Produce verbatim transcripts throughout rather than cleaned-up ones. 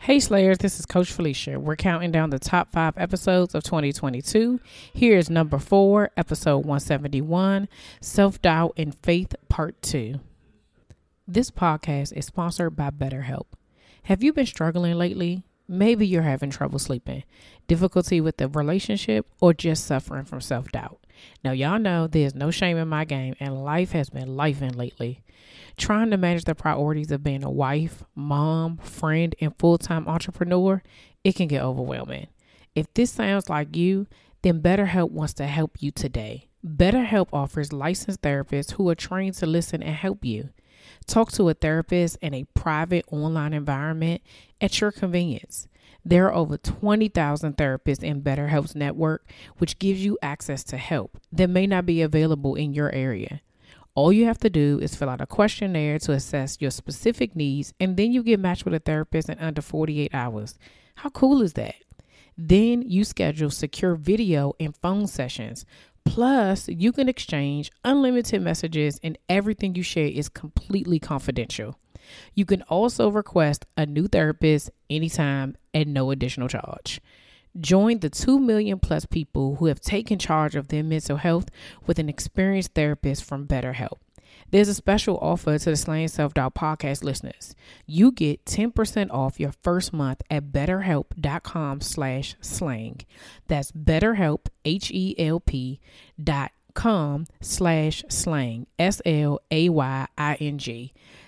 Hey Slayers, this is Coach Felicia. We're counting down the top five episodes of twenty twenty-two. Here's number four, episode one seventy-one, Self-Doubt and Faith, Part two. This podcast is sponsored by BetterHelp. Have you been struggling lately? Maybe you're having trouble sleeping, difficulty with the relationship, or just suffering from self-doubt. Now, y'all know there's no shame in my game, and life has been lifing lately. Trying to manage the priorities of being a wife, mom, friend, and full-time entrepreneur, it can get overwhelming. If this sounds like you, then BetterHelp wants to help you today. BetterHelp offers licensed therapists who are trained to listen and help you. Talk to a therapist in a private online environment at your convenience. There are over twenty thousand therapists in BetterHelp's network, which gives you access to help that may not be available in your area. All you have to do is fill out a questionnaire to assess your specific needs, and then you get matched with a therapist in under forty-eight hours. How cool is that? Then you schedule secure video and phone sessions. Plus, you can exchange unlimited messages, and everything you share is completely confidential. You can also request a new therapist anytime at no additional charge. Join the two million plus people who have taken charge of their mental health with an experienced therapist from BetterHelp. There's a special offer to the Slaying Self-Doubt podcast listeners. You get ten percent off your first month at betterhelp.com slash slang. That's betterhelp, H E L P dot com slash slang, S L A Y I N G.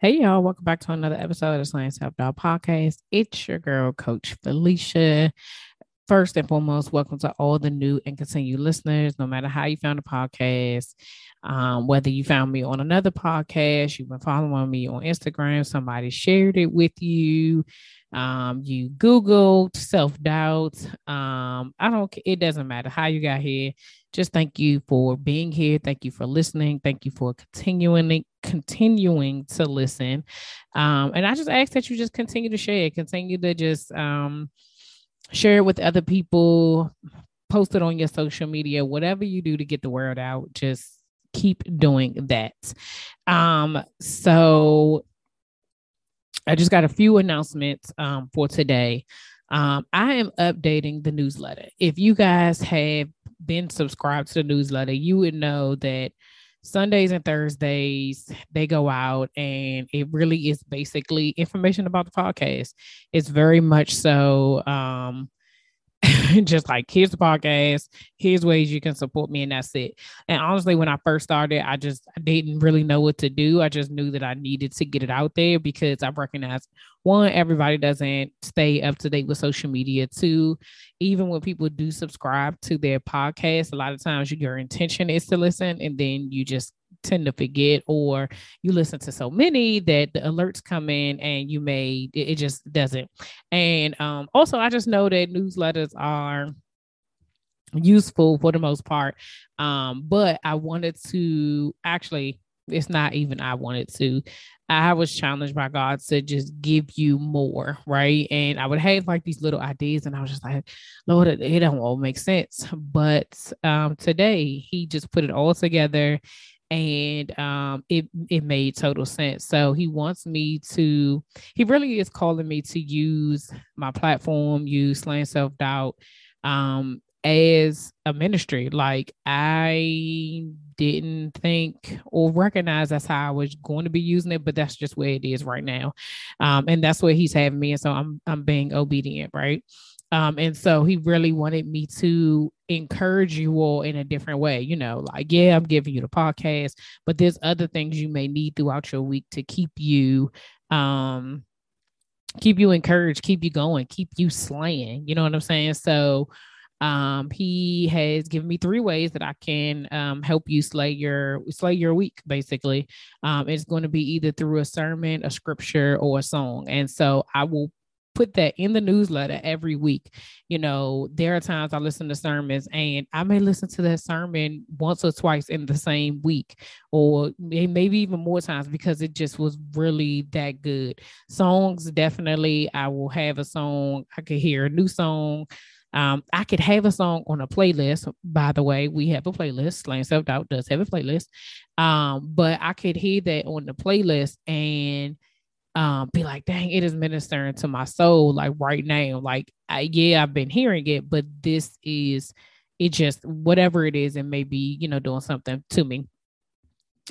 Hey, y'all. Welcome back to another episode of the Slaying Self-Doubt podcast. It's your girl, Coach Felicia. First and foremost, welcome to all the new and continued listeners. No matter how you found the podcast, um, whether you found me on another podcast, you've been following me on Instagram, somebody shared it with you, um, you Googled self-doubt. Um, I don't care. It doesn't matter how you got here. Just thank you for being here. Thank you for listening. Thank you for continuing continuing to listen. Um, and I just ask that you just continue to share, continue to just... Um, share it with other people, post it on your social media, whatever you do to get the word out, just keep doing that. Um, so I just got a few announcements um, for today. Um, I am updating the newsletter. If you guys have been subscribed to the newsletter, you would know that Sundays and Thursdays, they go out, and it really is basically information about the podcast. It's very much so um, just like, here's the podcast, here's ways you can support me, and that's it. And honestly, when I first started, I just I didn't really know what to do. I just knew that I needed to get it out there because I recognized, one, everybody doesn't stay up to date with social media. Two, even when people do subscribe to their podcast, a lot of times your intention is to listen, and then you just tend to forget, or you listen to so many that the alerts come in and you may, it just doesn't. And um, also, I just know that newsletters are useful for the most part. Um, but I wanted to actually, it's not even I wanted to, I was challenged by God to just give you more, right? And I would have like these little ideas, and I was just like, Lord, it don't all make sense. But um, today he just put it all together, and um, it, it made total sense. So he wants me to, he really is calling me to use my platform, use Slaying Self-Doubt um, as a ministry. Like, I didn't think or recognize that's how I was going to be using it, but that's just where it is right now. Um, and that's where he's having me. And so I'm, I'm being obedient, right? Um, and so he really wanted me to encourage you all in a different way, you know, like, yeah, I'm giving you the podcast, but there's other things you may need throughout your week to keep you, um, keep you encouraged, keep you going, keep you slaying, you know what I'm saying? So, um, he has given me three ways that I can, um, help you slay your, slay your week. Basically, um, it's going to be either through a sermon, a scripture, or a song. And so I will put that in the newsletter every week. You know, there are times I listen to sermons and I may listen to that sermon once or twice in the same week, or maybe even more times because it just was really that good. Songs, definitely. I will have a song. I could hear a new song. Um, I could have a song on a playlist. By the way, we have a playlist. Slaying Self-Doubt does have a playlist. Um, but I could hear that on the playlist and Um, be like, dang, it is ministering to my soul, like right now. Like, I, yeah, I've been hearing it, but this is, it just, whatever it is, it may be, you know, doing something to me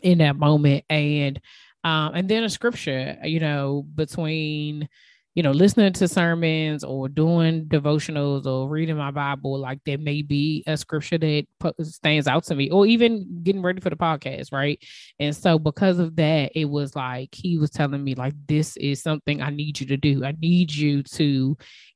in that moment. And, um, and then a scripture, you know, between, you know, listening to sermons or doing devotionals or reading my Bible, like there may be a scripture that stands out to me, or even getting ready for the podcast. Right. And so because of that, it was like, he was telling me like, this is something I need you to do. I need you to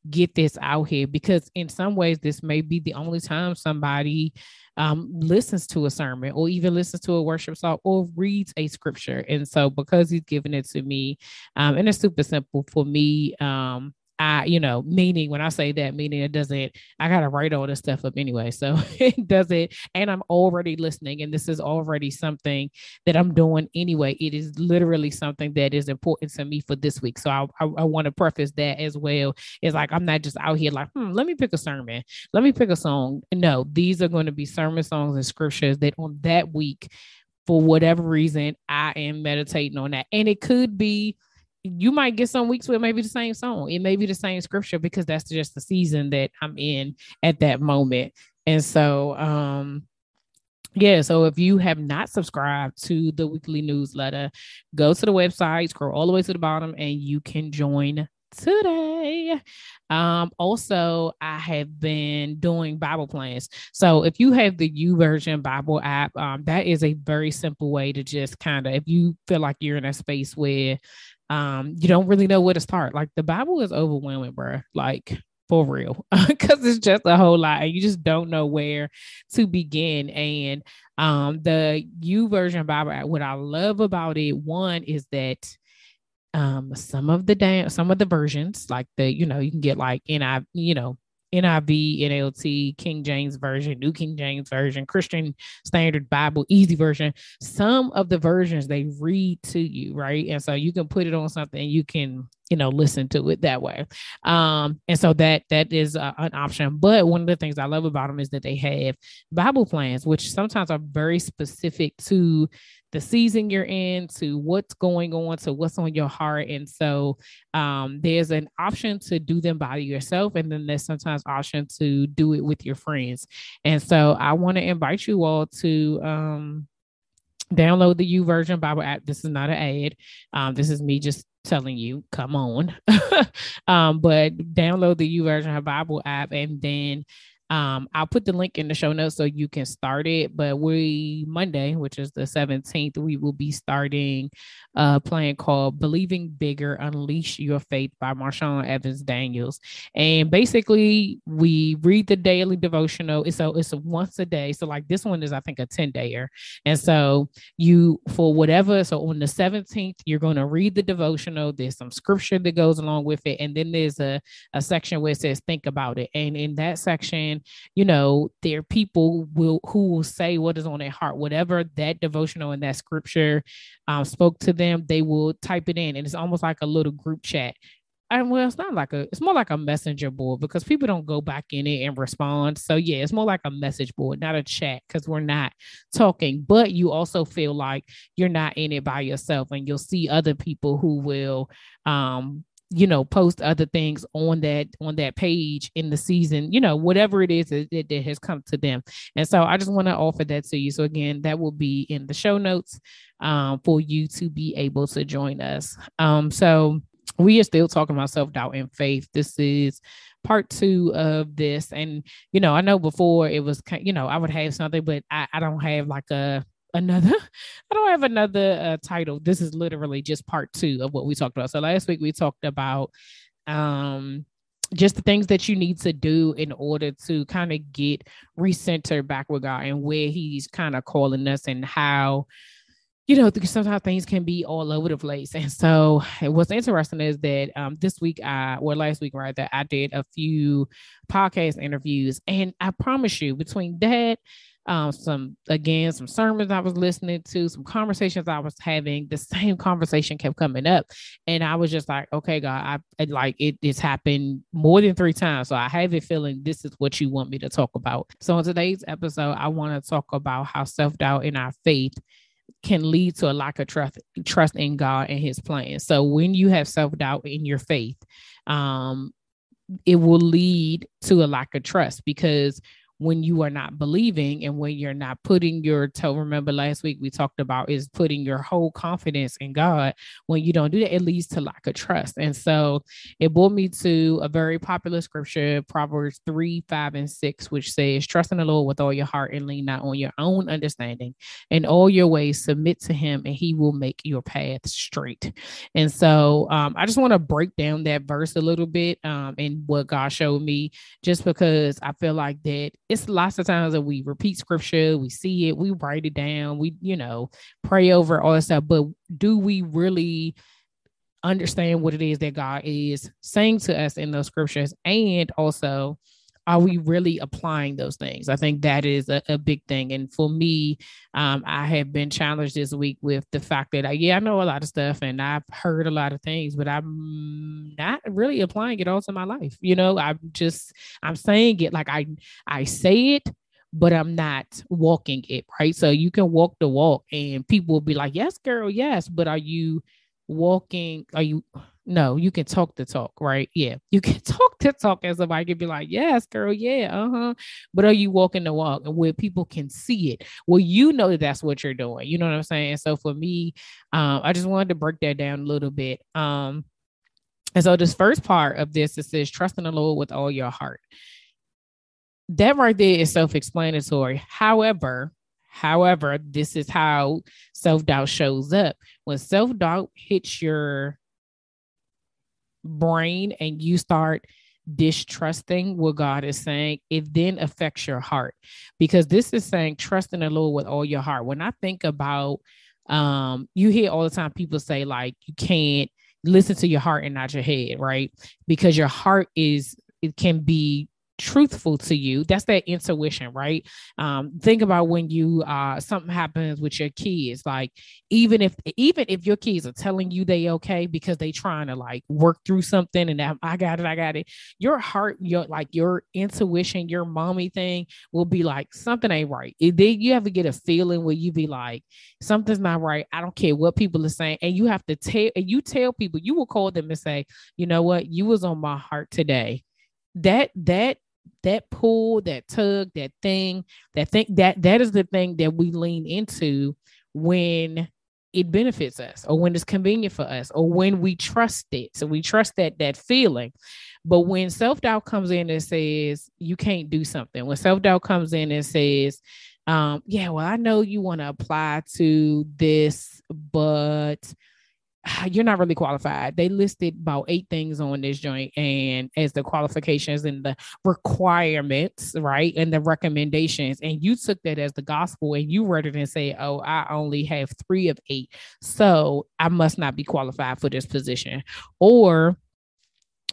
get this out here, because in some ways, this may be the only time somebody um, listens to a sermon or even listens to a worship song or reads a scripture. And so because he's given it to me, um, and it's super simple for me, um, I, you know, meaning when I say that, meaning it doesn't, I got to write all this stuff up anyway. So it doesn't, and I'm already listening, and this is already something that I'm doing anyway. It is literally something that is important to me for this week. So I, I, I want to preface that as well. It's like, I'm not just out here like, hmm, let me pick a sermon. Let me pick a song. No, these are going to be sermon songs and scriptures that on that week, for whatever reason, I am meditating on that. And it could be, you might get some weeks where it may be the same song. It may be the same scripture, because that's just the season that I'm in at that moment. And so, um, yeah, so if you have not subscribed to the weekly newsletter, go to the website, scroll all the way to the bottom, and you can join today. Um, also, I have been doing Bible plans. So if you have the YouVersion Bible app, um, that is a very simple way to just kind of, if you feel like you're in a space where Um, you don't really know where to start. Like, the Bible is overwhelming, bro. Like, for real, because it's just a whole lot and you just don't know where to begin. And um, the YouVersion Bible, what I love about it, one is that um, some of the da- some of the versions, like the, you know, you can get like N I V, you know, N I V, N L T, King James Version, New King James Version, Christian Standard Bible, Easy Version. Some of the versions they read to you, right? And so you can put it on something, you can, you know, listen to it that way. Um, and so that that is uh, an option. But one of the things I love about them is that they have Bible plans, which sometimes are very specific to the season you're in, to what's going on, to what's on your heart. And so um, there's an option to do them by yourself. And then there's sometimes option to do it with your friends. And so I want to invite you all to um, download the YouVersion Bible app. This is not an ad. Um, this is me just telling you, come on. um, but download the YouVersion Bible app, and then um, I'll put the link in the show notes so you can start it. But we, Monday, which is the seventeenth, we will be starting a plan called Believing Bigger, Unleash Your Faith by Marshawn Evans Daniels. And basically we read the daily devotional. It's a, it's a once a day. So like this one is, I think, a ten dayer. And so you, for whatever, so on the seventeenth, you're going to read the devotional. There's some scripture that goes along with it. And then there's a, a section where it says, think about it. And in that section, you know, there are people will, who will say what is on their heart, whatever that devotional and that scripture um, spoke to them, they will type it in. And it's almost like a little group chat. And well, it's not like a, it's more like a messenger board, because people don't go back in it and respond. So yeah, it's more like a message board, not a chat, because we're not talking, but you also feel like you're not in it by yourself, and you'll see other people who will, um, you know, post other things on that, on that page in the season, you know, whatever it is that, that has come to them. And so I just want to offer that to you. So again, that will be in the show notes um, for you to be able to join us. Um, so we are still talking about self-doubt and faith. This is part two of this. And, you know, I know before it was, you know, I would have something, but I, I don't have like a another, I don't have another uh, title. This is literally just part two of what we talked about. So last week we talked about, um, just the things that you need to do in order to kind of get recentered back with God and where he's kind of calling us and how, you know, sometimes things can be all over the place. And so what's interesting is that um, this week, I, or last week, rather, I did a few podcast interviews, and I promise you between that, um, some, again, some sermons I was listening to, some conversations I was having, the same conversation kept coming up. And I was just like, okay, God, I like it, it's happened more than three times. So I have a feeling this is what you want me to talk about. So in today's episode, I want to talk about how self-doubt in our faith can lead to a lack of trust, trust in God and his plan. So when you have self-doubt in your faith, um, it will lead to a lack of trust, because when you are not believing and when you're not putting your toe, remember last week we talked about is putting your whole confidence in God. When you don't do that, it leads to lack of trust. And so it brought me to a very popular scripture, Proverbs three, five, and six, which says, trust in the Lord with all your heart and lean not on your own understanding. In all your ways, submit to him and he will make your path straight. And so um, I just want to break down that verse a little bit um, and what God showed me, just because I feel like that it's lots of times that we repeat scripture, we see it, we write it down, we, you know, pray over all that stuff. But do we really understand what it is that God is saying to us in those scriptures? And also, are we really applying those things? I think that is a, a big thing. And for me, um, I have been challenged this week with the fact that, I, yeah, I know a lot of stuff and I've heard a lot of things, but I'm not really applying it all to my life. You know, I'm just, I'm saying it like I, I say it, but I'm not walking it, right? So you can walk the walk and people will be like, yes, girl, yes. But are you walking? Are you... No, you can talk the talk, right? Yeah, you can talk the talk, and somebody can be like, yes, girl, yeah, uh-huh. But are you walking the walk and where people can see it? Well, you know that that's what you're doing. You know what I'm saying? So for me, um, I just wanted to break that down a little bit. Um, and so this first part of this, it says, trust in the Lord with all your heart. That right there is self-explanatory. However, however, this is how self-doubt shows up. When self-doubt hits your brain and you start distrusting what God is saying, it then affects your heart, because this is saying trust in the Lord with all your heart. When I think about, um, you hear all the time people say like, you can't listen to your heart and not your head, right? Because your heart is, it can be truthful to you. That's that intuition, right? Um, think about when you, uh, something happens with your kids, like even if, even if your kids are telling you they okay, because they trying to like work through something and I, I got it, I got it. Your heart, your, like your intuition, your mommy thing will be like, something ain't right. It, they, you have to get a feeling where you be like, something's not right. I don't care what people are saying. And you have to tell, and you tell people, you will call them and say, you know what, you was on my heart today. That, that, that pull, that tug, that thing, that thing, that, that is the thing that we lean into when it benefits us or when it's convenient for us or when we trust it. So we trust that, that feeling. But when self-doubt comes in and says, you can't do something, when self-doubt comes in and says, um, yeah, well, I know you want to apply to this, but you're not really qualified. They listed about eight things on this joint and as the qualifications and the requirements, right? And the recommendations. And you took that as the gospel and you read it and say, oh, I only have three of eight. So I must not be qualified for this position. Or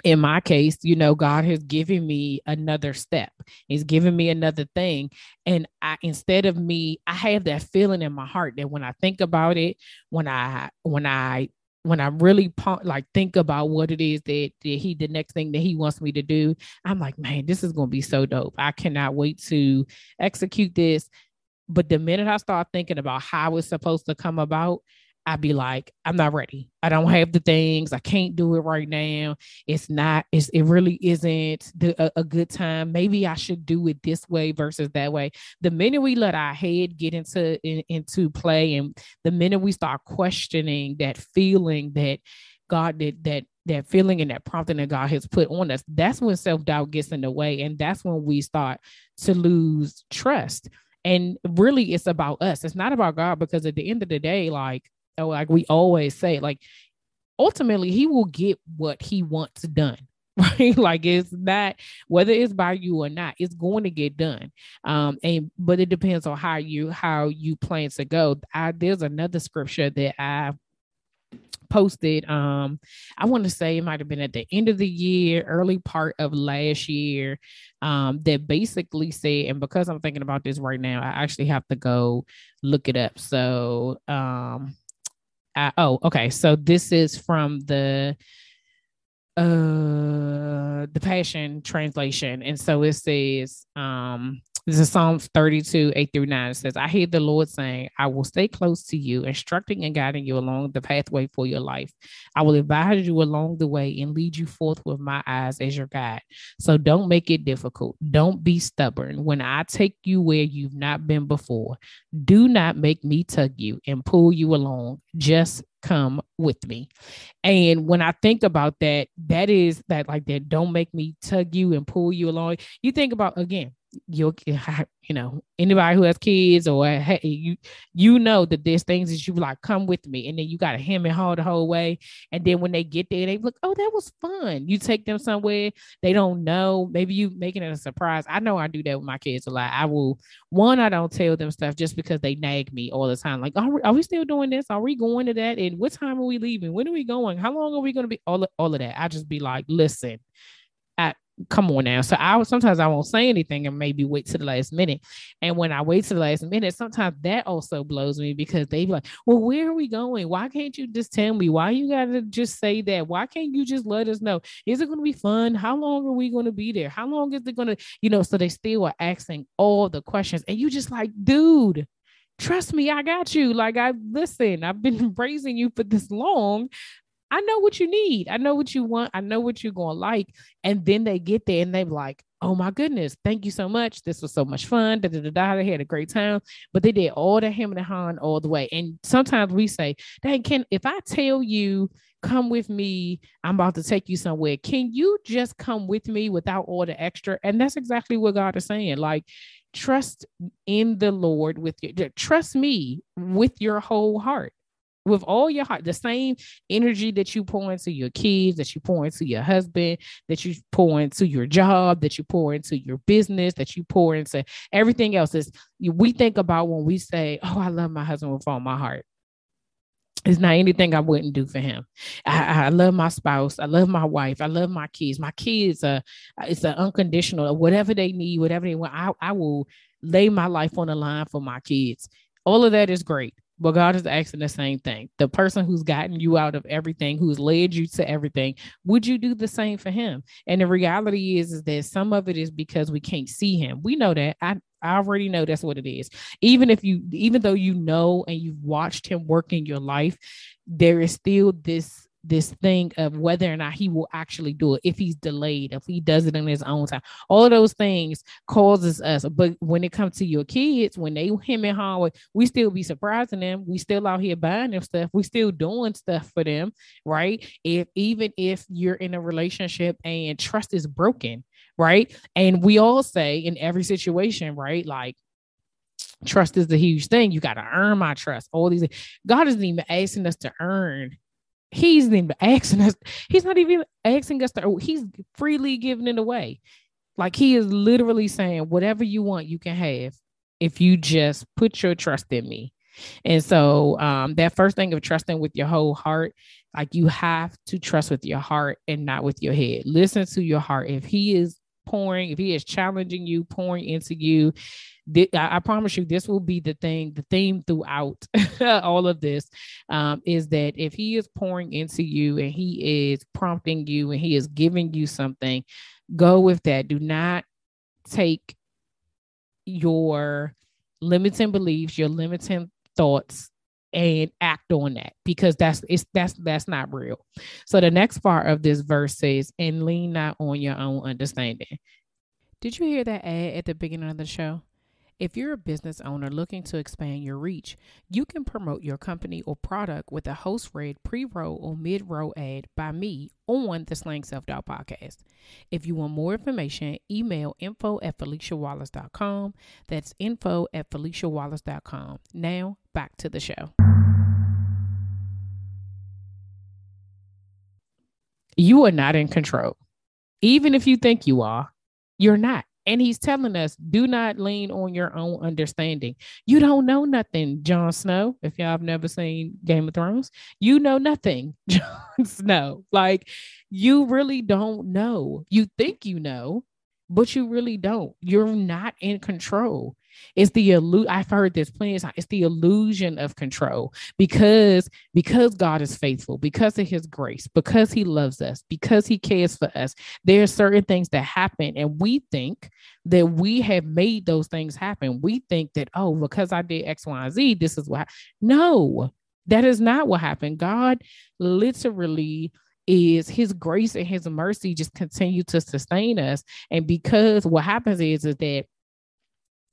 in my case, you know, God has given me another step. He's given me another thing. And I, instead of me, I have that feeling in my heart that when I think about it, when I, when I, when I really like think about what it is that, that he, the next thing that he wants me to do, I'm like, man, this is going to be so dope. I cannot wait to execute this. But the minute I start thinking about how it's supposed to come about, I'd be like, I'm not ready. I don't have the things. I can't do it right now. It's not, it's, it really isn't the, a, a good time. Maybe I should do it this way versus that way. The minute we let our head get into, in, into play and the minute we start questioning that feeling that God did, that that feeling and that prompting that God has put on us, that's when self-doubt gets in the way. And that's when we start to lose trust. And really, it's about us. It's not about God, because at the end of the day, like, oh, like we always say, like, ultimately, he will get what he wants done. Right? Like, it's not whether it's by you or not, it's going to get done. Um, and but it depends on how you how you plan to go. I, there's another scripture that I posted. Um, I want to say it might have been at the end of the year, early part of last year. Um, that basically said, and because I'm thinking about this right now, I actually have to go look it up. So, um, I, oh, okay. So this is from the. Uh, the Passion Translation. And so it says, um, this is Psalms thirty-two, eight through nine. It says, I hear the Lord saying, I will stay close to you, instructing and guiding you along the pathway for your life. I will advise you along the way and lead you forth with my eyes as your guide. So don't make it difficult. Don't be stubborn. When I take you where you've not been before, do not make me tug you and pull you along. Just come with me. And when I think about that, that is that, like, that don't make me tug you and pull you along. You think about, again, you you know, anybody who has kids, or hey, you you know that there's things that you like, come with me, and then you got to hem and haw the whole way, and then when they get there, they look, oh, that was fun. You take them somewhere they don't know, maybe you making it a surprise. I know I do that with my kids a lot. I will one I don't tell them stuff just because they nag me all the time, like, are we, are we still doing this, are we going to that, and what time are we leaving, when are we going, how long are we going to be, all of, all of that. I just be like, listen, I come on now. So I sometimes I won't say anything and maybe wait to the last minute. And when I wait to the last minute, sometimes that also blows me, because they be like, well, where are we going? Why can't you just tell me? Why you gotta just say that? Why can't you just let us know? Is it going to be fun? How long are we going to be there? How long is it going to, you know, so they still are asking all the questions, and you just like, dude, trust me, I got you. Like, I listen, I've been raising you for this long. I know what you need. I know what you want. I know what you're going to like. And then they get there and they're like, oh my goodness, thank you so much. This was so much fun. Da, da, da, da. They had a great time, but they did all the hem and the hawing all the way. And sometimes we say, dang, can, if I tell you, come with me, I'm about to take you somewhere, can you just come with me without all the extra? And that's exactly what God is saying. Like, trust in the Lord with your, trust me with your whole heart. With all your heart, the same energy that you pour into your kids, that you pour into your husband, that you pour into your job, that you pour into your business, that you pour into everything else. Is we think about when we say, oh, I love my husband with all my heart. It's not anything I wouldn't do for him. I, I love my spouse. I love my wife. I love my kids. My kids, uh, it's an unconditional, whatever they need, whatever they want. I, I will lay my life on the line for my kids. All of that is great. But God is asking the same thing. The person who's gotten you out of everything, who's led you to everything, would you do the same for him? And the reality is, is that some of it is because we can't see him. We know that. I, I already know that's what it is. Even if you, even though you know and you've watched him work in your life, there is still this this thing of whether or not he will actually do it, if he's delayed, if he does it in his own time, all of those things causes us. But when it comes to your kids, when they him and her, we still be surprising them. We still out here buying them stuff. We still doing stuff for them, right? If even if you're in a relationship and trust is broken, right? And we all say in every situation, right? Like, trust is the huge thing. You got to earn my trust. All these, God isn't even asking us to earn. He's even asking us. He's not even asking us to. He's freely giving it away. Like, he is literally saying, whatever you want, you can have if you just put your trust in me. And so um, that first thing of trusting with your whole heart, like, you have to trust with your heart and not with your head. Listen to your heart. If he is pouring, if he is challenging you, pouring into you, th- I-, I promise you, this will be the thing, the theme throughout all of this, um, is that if he is pouring into you and he is prompting you and he is giving you something, go with that. Do not take your limiting beliefs, your limiting thoughts, and act on that, because that's it's that's that's not real. So the next part of this verse says, and lean not on your own understanding. Did you hear that ad at the beginning of the show? If you're a business owner looking to expand your reach, you can promote your company or product with a host-read pre-roll or mid-roll ad by me on the Slaying Self-Doubt podcast. If you want more information, email info at felicia wallace dot com. That's info at felicia wallace dot com. Now, back to the show. You are not in control. Even if you think you are, you're not. And he's telling us, do not lean on your own understanding. You don't know nothing, Jon Snow. If y'all have never seen Game of Thrones, you know nothing, Jon Snow. Like, you really don't know. You think you know, but you really don't. You're not in control. It's the illusion. I've heard this plenty of times. It's the illusion of control because, because God is faithful, because of his grace, because he loves us, because he cares for us. There are certain things that happen. And we think that we have made those things happen. We think that, oh, because I did X, Y, and Z, this is what. No, that is not what happened. God literally is his grace and his mercy just continue to sustain us. And because what happens is, is that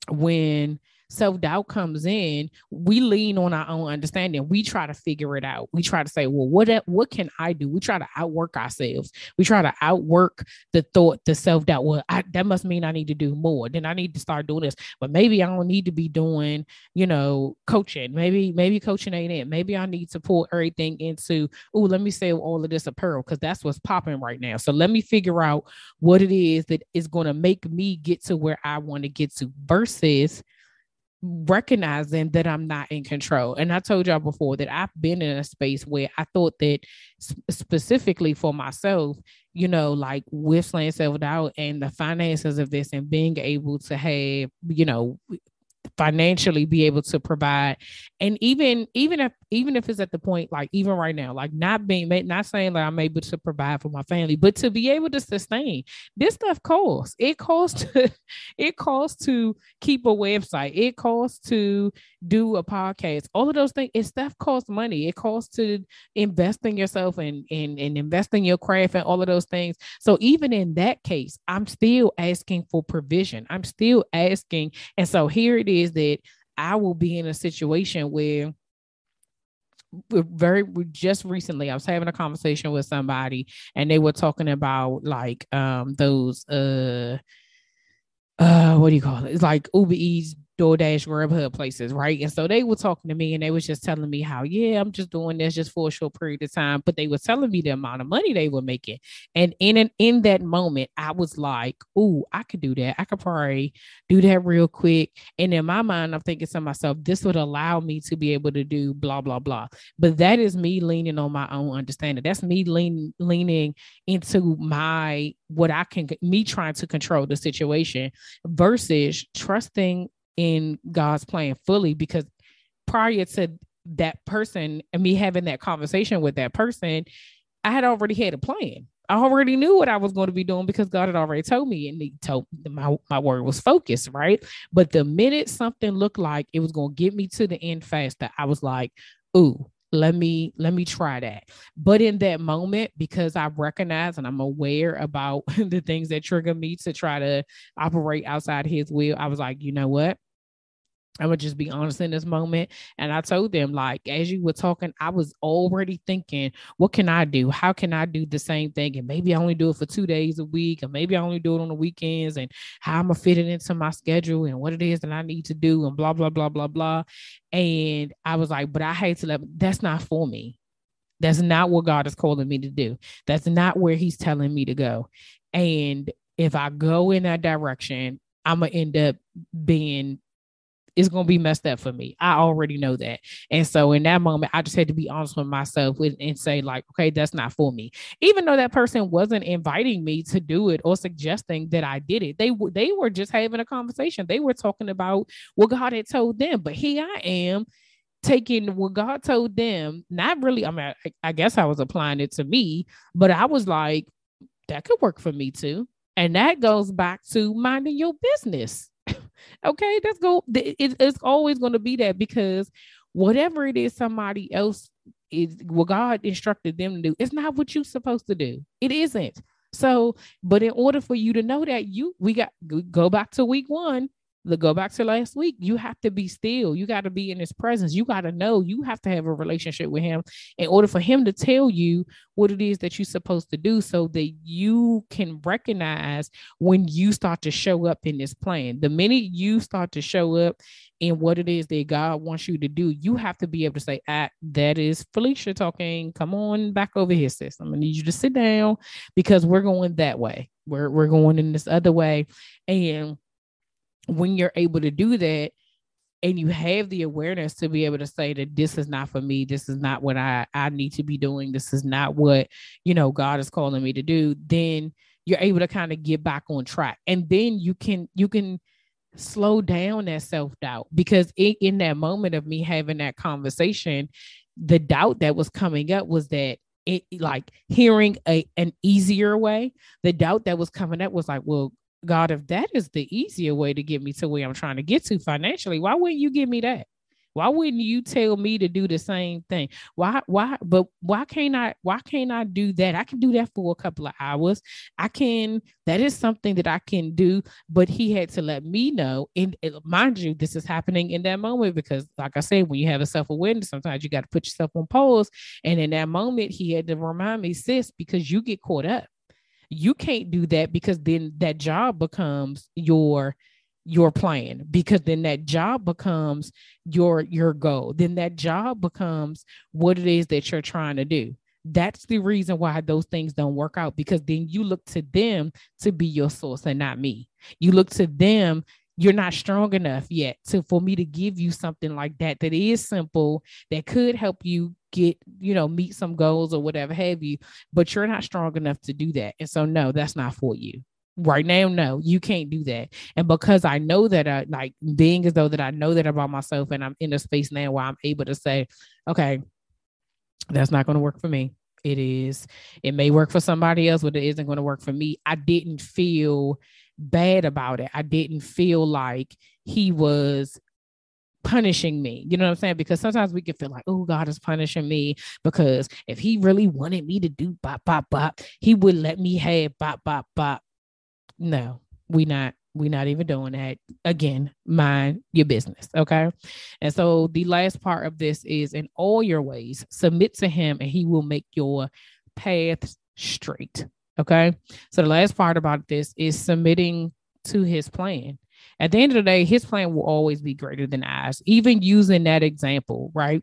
when self-doubt comes in, we lean on our own understanding. We try to figure it out. We try to say, well, what, what can I do? We try to outwork ourselves. We try to outwork the thought, the self-doubt. Well, I, that must mean I need to do more. Then I need to start doing this, but maybe I don't need to be doing, you know, coaching. Maybe, maybe coaching ain't it. Maybe I need to pull everything into, oh, let me sell all of this apparel because that's what's popping right now. So let me figure out what it is that is going to make me get to where I want to get to versus recognizing that I'm not in control. And I told y'all before that I've been in a space where I thought that sp- specifically for myself, you know, like with Slaying Self-Doubt and the finances of this and being able to have, you know, financially be able to provide. And even, even if, even if it's at the point, like even right now, like not being, not saying like I'm able to provide for my family, but to be able to sustain this stuff costs, it costs, to, it costs to keep a website. It costs to do a podcast, all of those things. It's stuff costs money. It costs to invest in yourself and, and, and invest in your craft and all of those things. So even in that case, I'm still asking for provision. I'm still asking. And so here it is. Is that I will be in a situation where very just recently I was having a conversation with somebody and they were talking about like um those uh uh what do you call it? It's like Uber Eats, DoorDash, Grubhub places, right? And so they were talking to me and they was just telling me how, yeah, I'm just doing this just for a short period of time, but they were telling me the amount of money they were making. And in an, in that moment, I was like, ooh, I could do that. I could probably do that real quick. And in my mind, I'm thinking to myself, this would allow me to be able to do blah, blah, blah. But that is me leaning on my own understanding. That's me lean, leaning into my, what I can, me trying to control the situation versus trusting in God's plan fully, because prior to that person and me having that conversation with that person, I had already had a plan. I already knew what I was going to be doing because God had already told me, and he told my, my word was focused, right? But the minute something looked like it was going to get me to the end faster, I was like, ooh, let me, let me try that. But in that moment, because I recognize and I'm aware about the things that trigger me to try to operate outside his will, I was like, you know what? I would just be honest in this moment. And I told them, like, as you were talking, I was already thinking, what can I do? How can I do the same thing? And maybe I only do it for two days a week, or maybe I only do it on the weekends, and how I'm going to fit it into my schedule and what it is that I need to do and blah, blah, blah, blah, blah. And I was like, but I hate to let, that's not for me. That's not what God is calling me to do. That's not where he's telling me to go. And if I go in that direction, I'm going to end up being, it's going to be messed up for me. I already know that. And so in that moment, I just had to be honest with myself and say like, okay, that's not for me. Even though that person wasn't inviting me to do it or suggesting that I did it, they, w- they were just having a conversation. They were talking about what God had told them, but here I am taking what God told them. Not really. I mean, I, I guess I was applying it to me, but I was like, that could work for me too. And that goes back to minding your business. Okay, that's go. It, it's always going to be that, because whatever it is somebody else is, what God instructed them to do, it's not what you're supposed to do. It isn't. So, but in order for you to know that, you we got go back to week one. the go back to last week, you have to be still. You got to be in his presence. You got to know, you have to have a relationship with him in order for him to tell you what it is that you're supposed to do so that you can recognize when you start to show up in this plan. The minute you start to show up in what it is that God wants you to do, you have to be able to say, ah, that is Felicia talking. Come on back over here, sis. I'm going to need you to sit down because we're going that way. We're, we're going in this other way. And when you're able to do that and you have the awareness to be able to say that this is not for me, this is not what I, I need to be doing, this is not what, you know, God is calling me to do, then you're able to kind of get back on track. And then you can, you can slow down that self-doubt, because it, in that moment of me having that conversation, the doubt that was coming up was that it, like hearing a, an easier way, the doubt that was coming up was like, well, God, if that is the easier way to get me to where I'm trying to get to financially, why wouldn't you give me that? Why wouldn't you tell me to do the same thing? Why, why, but why can't I, why can't I do that? I can do that for a couple of hours. I can, that is something that I can do, but he had to let me know. And, and mind you, this is happening in that moment, because like I said, when you have a self-awareness, sometimes you got to put yourself on pause. And in that moment, he had to remind me, sis, because you get caught up. You can't do that, because then that job becomes your, your plan, because then that job becomes your, your goal. Then that job becomes what it is that you're trying to do. That's the reason why those things don't work out, because then you look to them to be your source and not me. You look to them. You're not strong enough yet to, for me to give you something like that, that is simple, that could help you get, you know, meet some goals or whatever have you, but you're not strong enough to do that. And so, no, that's not for you right now. No, you can't do that. And because I know that I like being as though that I know that about myself, and I'm in a space now where I'm able to say, okay, that's not going to work for me. It is. It may work for somebody else, but it isn't going to work for me. I didn't feel bad about it. I didn't feel like he was punishing me. You know what I'm saying? Because sometimes we can feel like, oh, God is punishing me, because if he really wanted me to do bop, bop, bop, he would let me have bop, bop, bop. No, we not. We're not even doing that. Again, mind your business. Okay. And so the last part of this is, in all your ways, submit to him and he will make your path straight. Okay. So the last part about this is submitting to his plan. At the end of the day, his plan will always be greater than ours. Even using that example, right?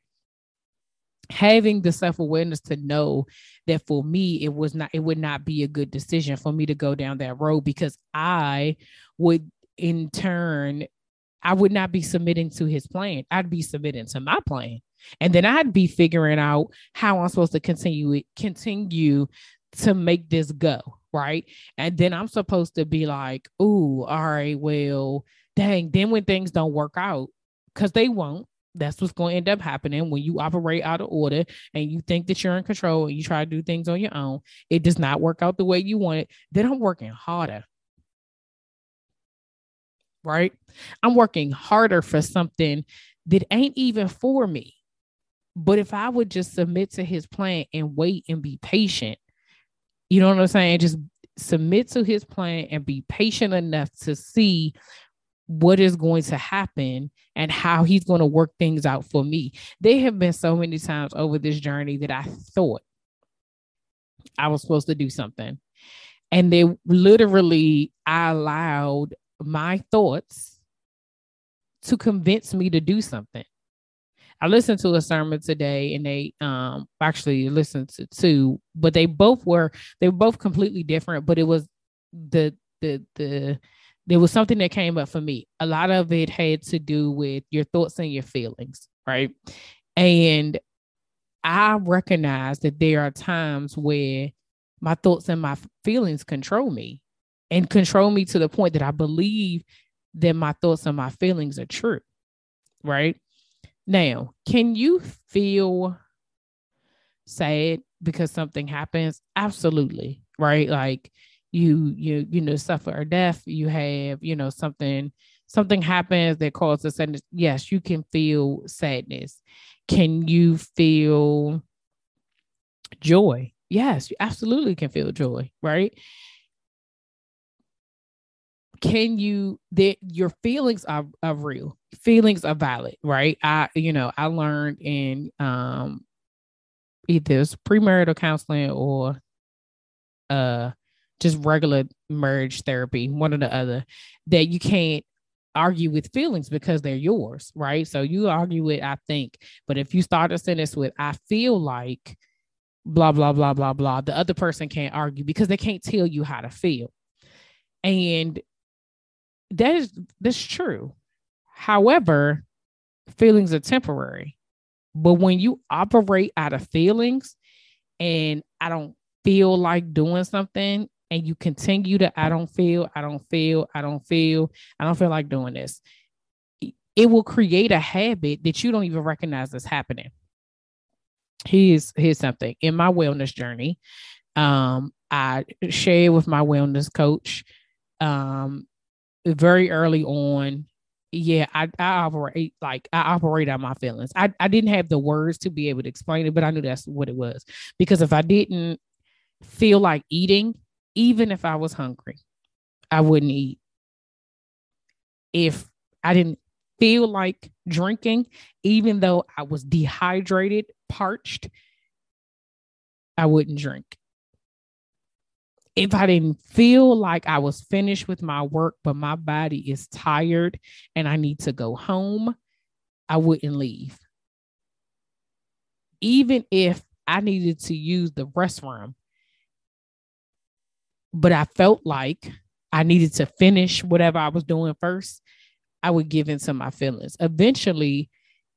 Having the self-awareness to know that for me, it was not, it would not be a good decision for me to go down that road, because I would in turn, I would not be submitting to his plan. I'd be submitting to my plan. And then I'd be figuring out how I'm supposed to continue it, continue to make this go, right? And then I'm supposed to be like, ooh, all right, well, dang, then when things don't work out, because they won't, that's what's going to end up happening when you operate out of order and you think that you're in control and you try to do things on your own. It does not work out the way you want it. Then I'm working harder, right? I'm working harder for something that ain't even for me. But if I would just submit to his plan and wait and be patient, you know what I'm saying? Just submit to his plan and be patient enough to see what is going to happen and how he's going to work things out for me. There have been so many times over this journey that I thought I was supposed to do something. And they literally, I allowed my thoughts to convince me to do something. I listened to a sermon today, and they um, actually listened to two, but they both were, they were both completely different, but it was the, the, the, there was something that came up for me. A lot of it had to do with your thoughts and your feelings, right? And I recognize that there are times where my thoughts and my feelings control me, and control me to the point that I believe that my thoughts and my feelings are true, right? Now, can you feel sad because something happens? Absolutely, right? Like, You, you, you know, suffer a death, you have, you know, something, something happens that causes sadness. Yes, you can feel sadness. Can you feel joy? Yes, you absolutely can feel joy, right? can you, that your feelings are, are real. Feelings are valid, right? I, you know, I learned in um, either it's premarital counseling or uh, just regular marriage therapy, one or the other, that you can't argue with feelings because they're yours, right? So you argue with, I think, but if you start a sentence with, I feel like blah, blah, blah, blah, blah, the other person can't argue because they can't tell you how to feel. And that is, that's true. However, feelings are temporary, but when you operate out of feelings and I don't feel like doing something and you continue to, I don't feel, I don't feel, I don't feel, I don't feel like doing this, it will create a habit that you don't even recognize is happening. Here's, here's something in my wellness journey. Um, I shared with my wellness coach um, very early on. Yeah, I, I operate like I operate on my feelings. I, I didn't have the words to be able to explain it, but I knew that's what it was. Because if I didn't feel like eating, even if I was hungry, I wouldn't eat. If I didn't feel like drinking, even though I was dehydrated, parched, I wouldn't drink. If I didn't feel like I was finished with my work, but my body is tired and I need to go home, I wouldn't leave. Even if I needed to use the restroom, but I felt like I needed to finish whatever I was doing first, I would give in to my feelings. Eventually,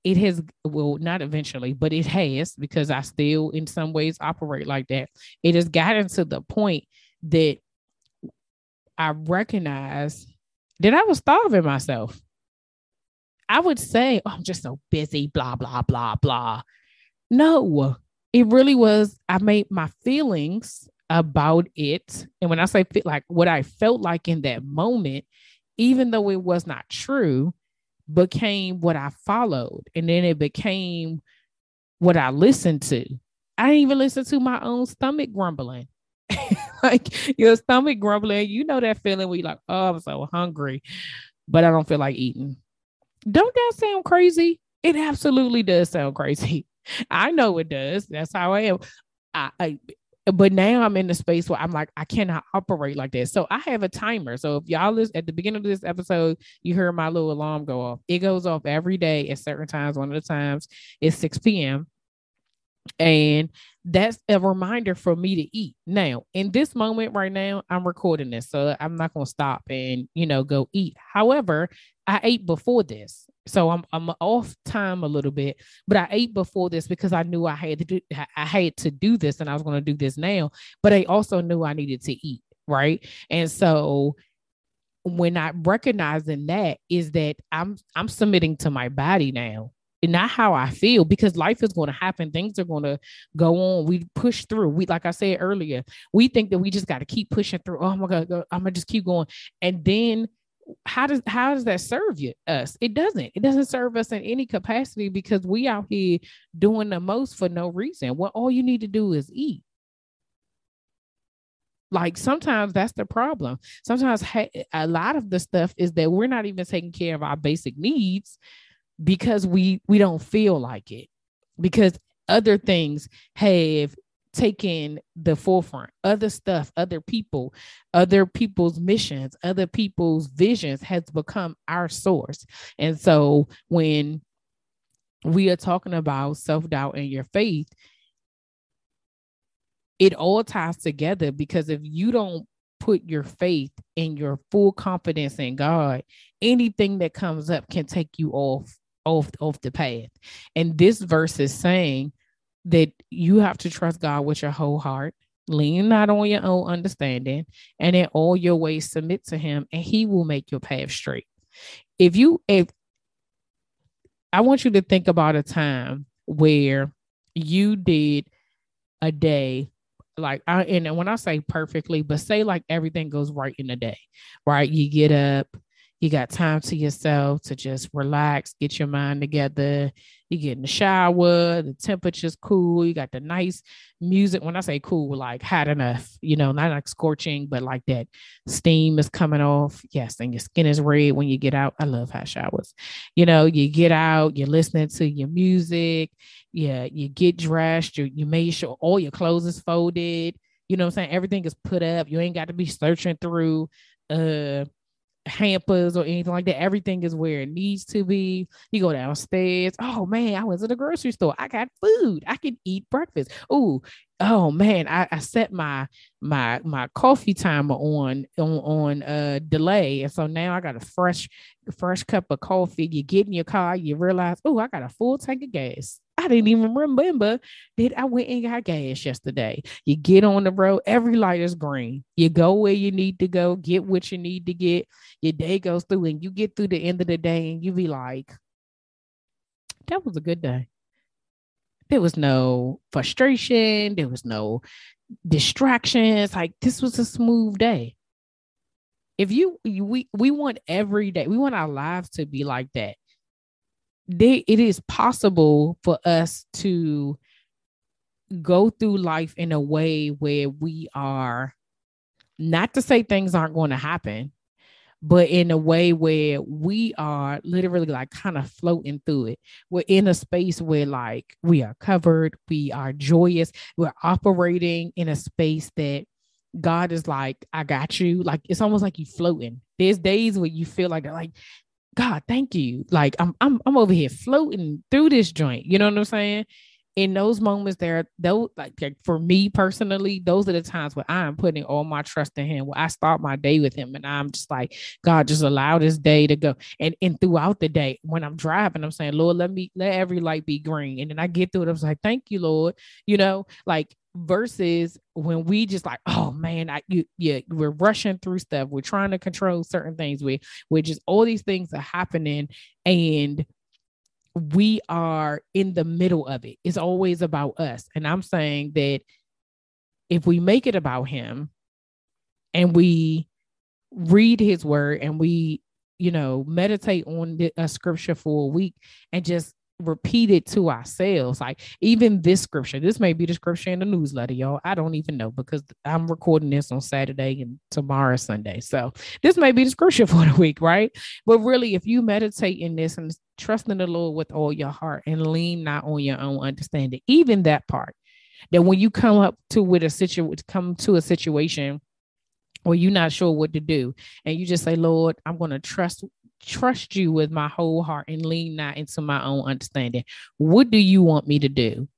it has, well, not eventually, but it has, because I still in some ways operate like that. It has gotten to the point that I recognized that I was starving myself. I would say, oh, I'm just so busy, blah, blah, blah, blah. No, it really was. I made my feelings about it. And when I say feel like what I felt like in that moment, even though it was not true, became what I followed. And then it became what I listened to. I didn't even listen to my own stomach grumbling. Like your stomach grumbling, you know that feeling where you're like, oh, I'm so hungry, but I don't feel like eating. Don't that sound crazy? It absolutely does sound crazy. I know it does. That's how I am. I, I But now I'm in the space where I'm like, I cannot operate like this. So I have a timer. So if y'all listen, at the beginning of this episode, you heard my little alarm go off. It goes off every day at certain times. One of the times is six p.m. And that's a reminder for me to eat. Now, in this moment right now, I'm recording this. So I'm not going to stop and, you know, go eat. However, I ate before this. So I'm I'm off time a little bit, but I ate before this because I knew I had to do I had to do this and I was going to do this now, but I also knew I needed to eat, right? And so when I recognizing that is that I'm I'm submitting to my body now, and not how I feel, because life is going to happen, things are going to go on. We push through. We, like I said earlier, we think that we just got to keep pushing through. Oh my God, I'm gonna just keep going, and then. How does how does that serve you us? It doesn't. It doesn't serve us in any capacity because we out here doing the most for no reason. Well, all you need to do is eat. Like sometimes that's the problem. Sometimes a lot of the stuff is that we're not even taking care of our basic needs because we we don't feel like it, because other things have taking the forefront, other stuff, other people, other people's missions, other people's visions has become our source. And so when we are talking about self-doubt and your faith, it all ties together, because if you don't put your faith and your full confidence in God, anything that comes up can take you off, off, off the path. And this verse is saying that you have to trust God with your whole heart, lean not on your own understanding, and in all your ways submit to him, and he will make your path straight. If you, if I want you to think about a time where you did a day, like I, and when I say perfectly, but say like everything goes right in the day, right? You get up, You got time to yourself to just relax, get your mind together. You get in the shower, the temperature's cool. You got the nice music. When I say cool, like hot enough, you know, not like scorching, but like that steam is coming off. Yes. And your skin is red when you get out. I love hot showers. You know, you get out, you're listening to your music. Yeah. You get dressed. You, you made sure all your clothes is folded. You know what I'm saying? Everything is put up. You ain't got to be searching through uh, hampers or anything like that. Everything is where it needs to be. You go downstairs. Oh, man, I went to the grocery store. I got food. I can eat breakfast. Ooh, oh, man, I, I set my my my coffee timer on on, on uh, delay. And so now I got a fresh, fresh cup of coffee. You get in your car. You realize, oh, I got a full tank of gas. I didn't even remember that I went and got gas yesterday. You get on the road, every light is green. You go where you need to go, get what you need to get. Your day goes through and you get through the end of the day and you be like, that was a good day. There was no frustration. There was no distractions. Like, this was a smooth day. If you, we, we want every day, we want our lives to be like that. They, it is possible for us to go through life in a way where we are, not to say things aren't going to happen, but in a way where we are literally like kind of floating through it. We're in a space where like we are covered, we are joyous, we're operating in a space that God is like, I got you. Like, it's almost like you're floating. There's days where you feel like, like, God, thank you. Like I'm, I'm, I'm over here floating through this joint. You know what I'm saying? In those moments there, though, like, like for me personally, those are the times where I'm putting all my trust in him, where I start my day with him. And I'm just like, God, just allow this day to go. And, and throughout the day, when I'm driving, I'm saying, Lord, let me, let every light be green. And then I get through it. I was like, thank you, Lord. You know, like, versus when we just like, oh man, I you, yeah, we're rushing through stuff. We're trying to control certain things. We we're just all these things are happening, and we are in the middle of it. It's always about us. And I'm saying that if we make it about him, and we read his word, and we you know meditate on the, a scripture for a week, and just repeat it to ourselves. Like even this scripture, this may be the scripture in the newsletter, y'all. I don't even know because I'm recording this on Saturday and tomorrow is Sunday. So this may be the scripture for the week, right? But really, if you meditate in this and trust in the Lord with all your heart and lean not on your own understanding, even that part, that when you come up to with a situ- come to a situation where you're not sure what to do and you just say, Lord, I'm going to trust trust you with my whole heart and lean not into my own understanding. What do you want me to do?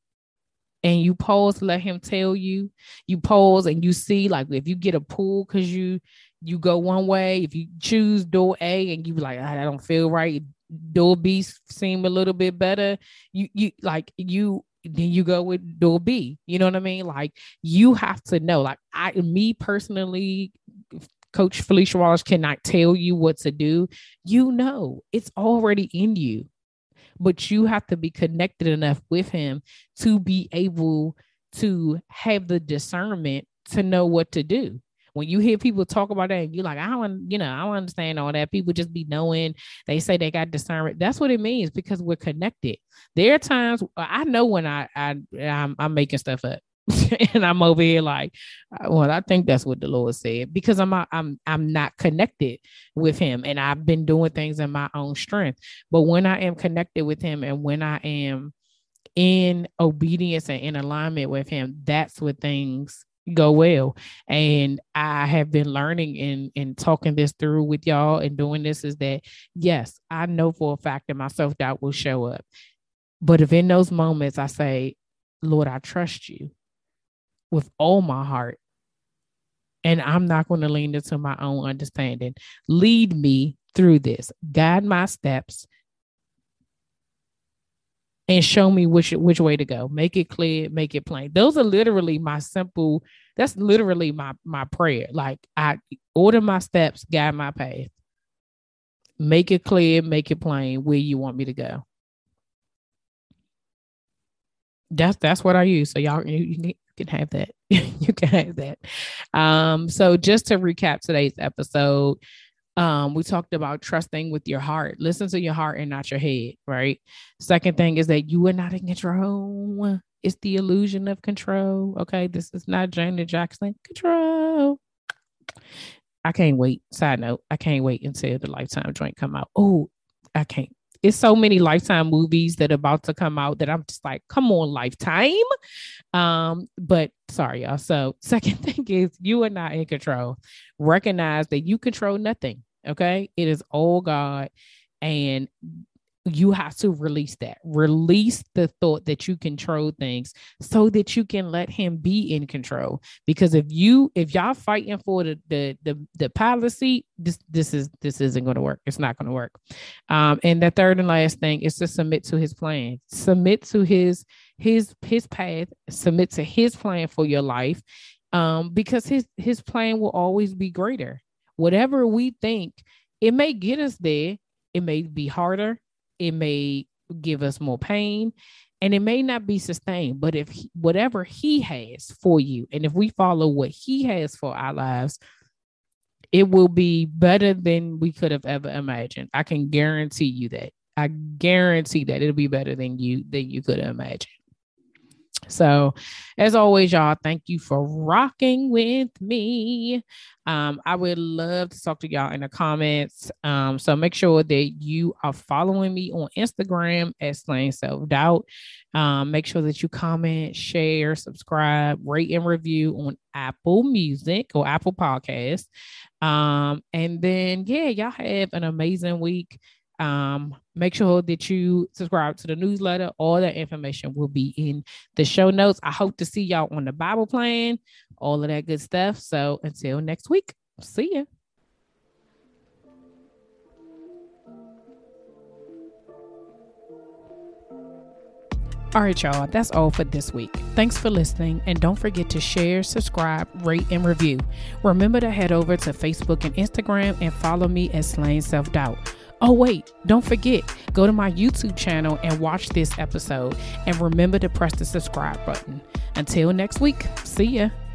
And you pause, let him tell you, you pause and you see, like if you get a pull, cause you, you go one way, if you choose door A and you be like, I don't feel right. Door B seem a little bit better. You, you like you, then you go with door B, you know what I mean? Like you have to know, like I, me personally, Coach Felicia Wallace cannot tell you what to do. You know, it's already in you, but you have to be connected enough with him to be able to have the discernment to know what to do. When you hear people talk about that and you're like, I don't, you know, I don't understand all that. People just be knowing, they say they got discernment. That's what it means because we're connected. There are times I know when I, I I'm, I'm making stuff up. And I'm over here like, well, I think that's what the Lord said, because I'm I'm I'm not connected with him and I've been doing things in my own strength. But when I am connected with him and when I am in obedience and in alignment with him, that's what things go well. And I have been learning and, and talking this through with y'all and doing this is that, yes, I know for a fact that my self-doubt will show up. But if in those moments I say, Lord, I trust you with all my heart, and I'm not going to lean into my own understanding. Lead me through this, guide my steps, and show me which which way to go. Make it clear, make it plain. Those are literally my simple. That's literally my my prayer. Like I order my steps, guide my path. Make it clear, make it plain where you want me to go. That's that's what I use. So y'all, you, you need. Can have that. You can have that. Um, so just to recap today's episode, Um, we talked about trusting with your heart. Listen to your heart and not your head, right? Second thing is that you are not in control. It's the illusion of control, okay? This is not Janet Jackson. Control. I can't wait. Side note, I can't wait until the Lifetime joint come out. Oh, I can't. It's so many Lifetime movies that are about to come out that I'm just like, come on, Lifetime. Um, but sorry, y'all. So second thing is you are not in control. Recognize that you control nothing. Okay. It is all God. And you have to release that. Release the thought that you control things so that you can let him be in control. Because if you, if y'all fighting for the, the, the, the pilot seat, this, this is, this isn't going to work. It's not going to work. Um, and the third and last thing is to submit to his plan, submit to his, his, his path, submit to his plan for your life. Um, because his, his plan will always be greater. Whatever we think, it may get us there. It may be harder. It may give us more pain and it may not be sustained, but if he, whatever he has for you, and if we follow what he has for our lives, it will be better than we could have ever imagined. I can guarantee you that. I guarantee that it'll be better than you, than you could imagine. So as always, y'all, thank you for rocking with me. Um, I would love to talk to y'all in the comments. Um, so make sure that you are following me on Instagram at Slaying Self-Doubt. Um, make sure that you comment, share, subscribe, rate and review on Apple Music or Apple Podcasts. Um, and then, yeah, y'all have an amazing week. Um, make sure that you subscribe to the newsletter. All that information will be in the show notes. I hope to see y'all on the Bible plan, all of that good stuff. So until next week, see ya. All right, y'all, that's all for this week. Thanks for listening, and don't forget to share, subscribe, rate, and review. Remember to head over to Facebook and Instagram and follow me at Slaying Self-Doubt. Oh, wait, don't forget, go to my YouTube channel and watch this episode. And remember to press the subscribe button. Until next week, see ya.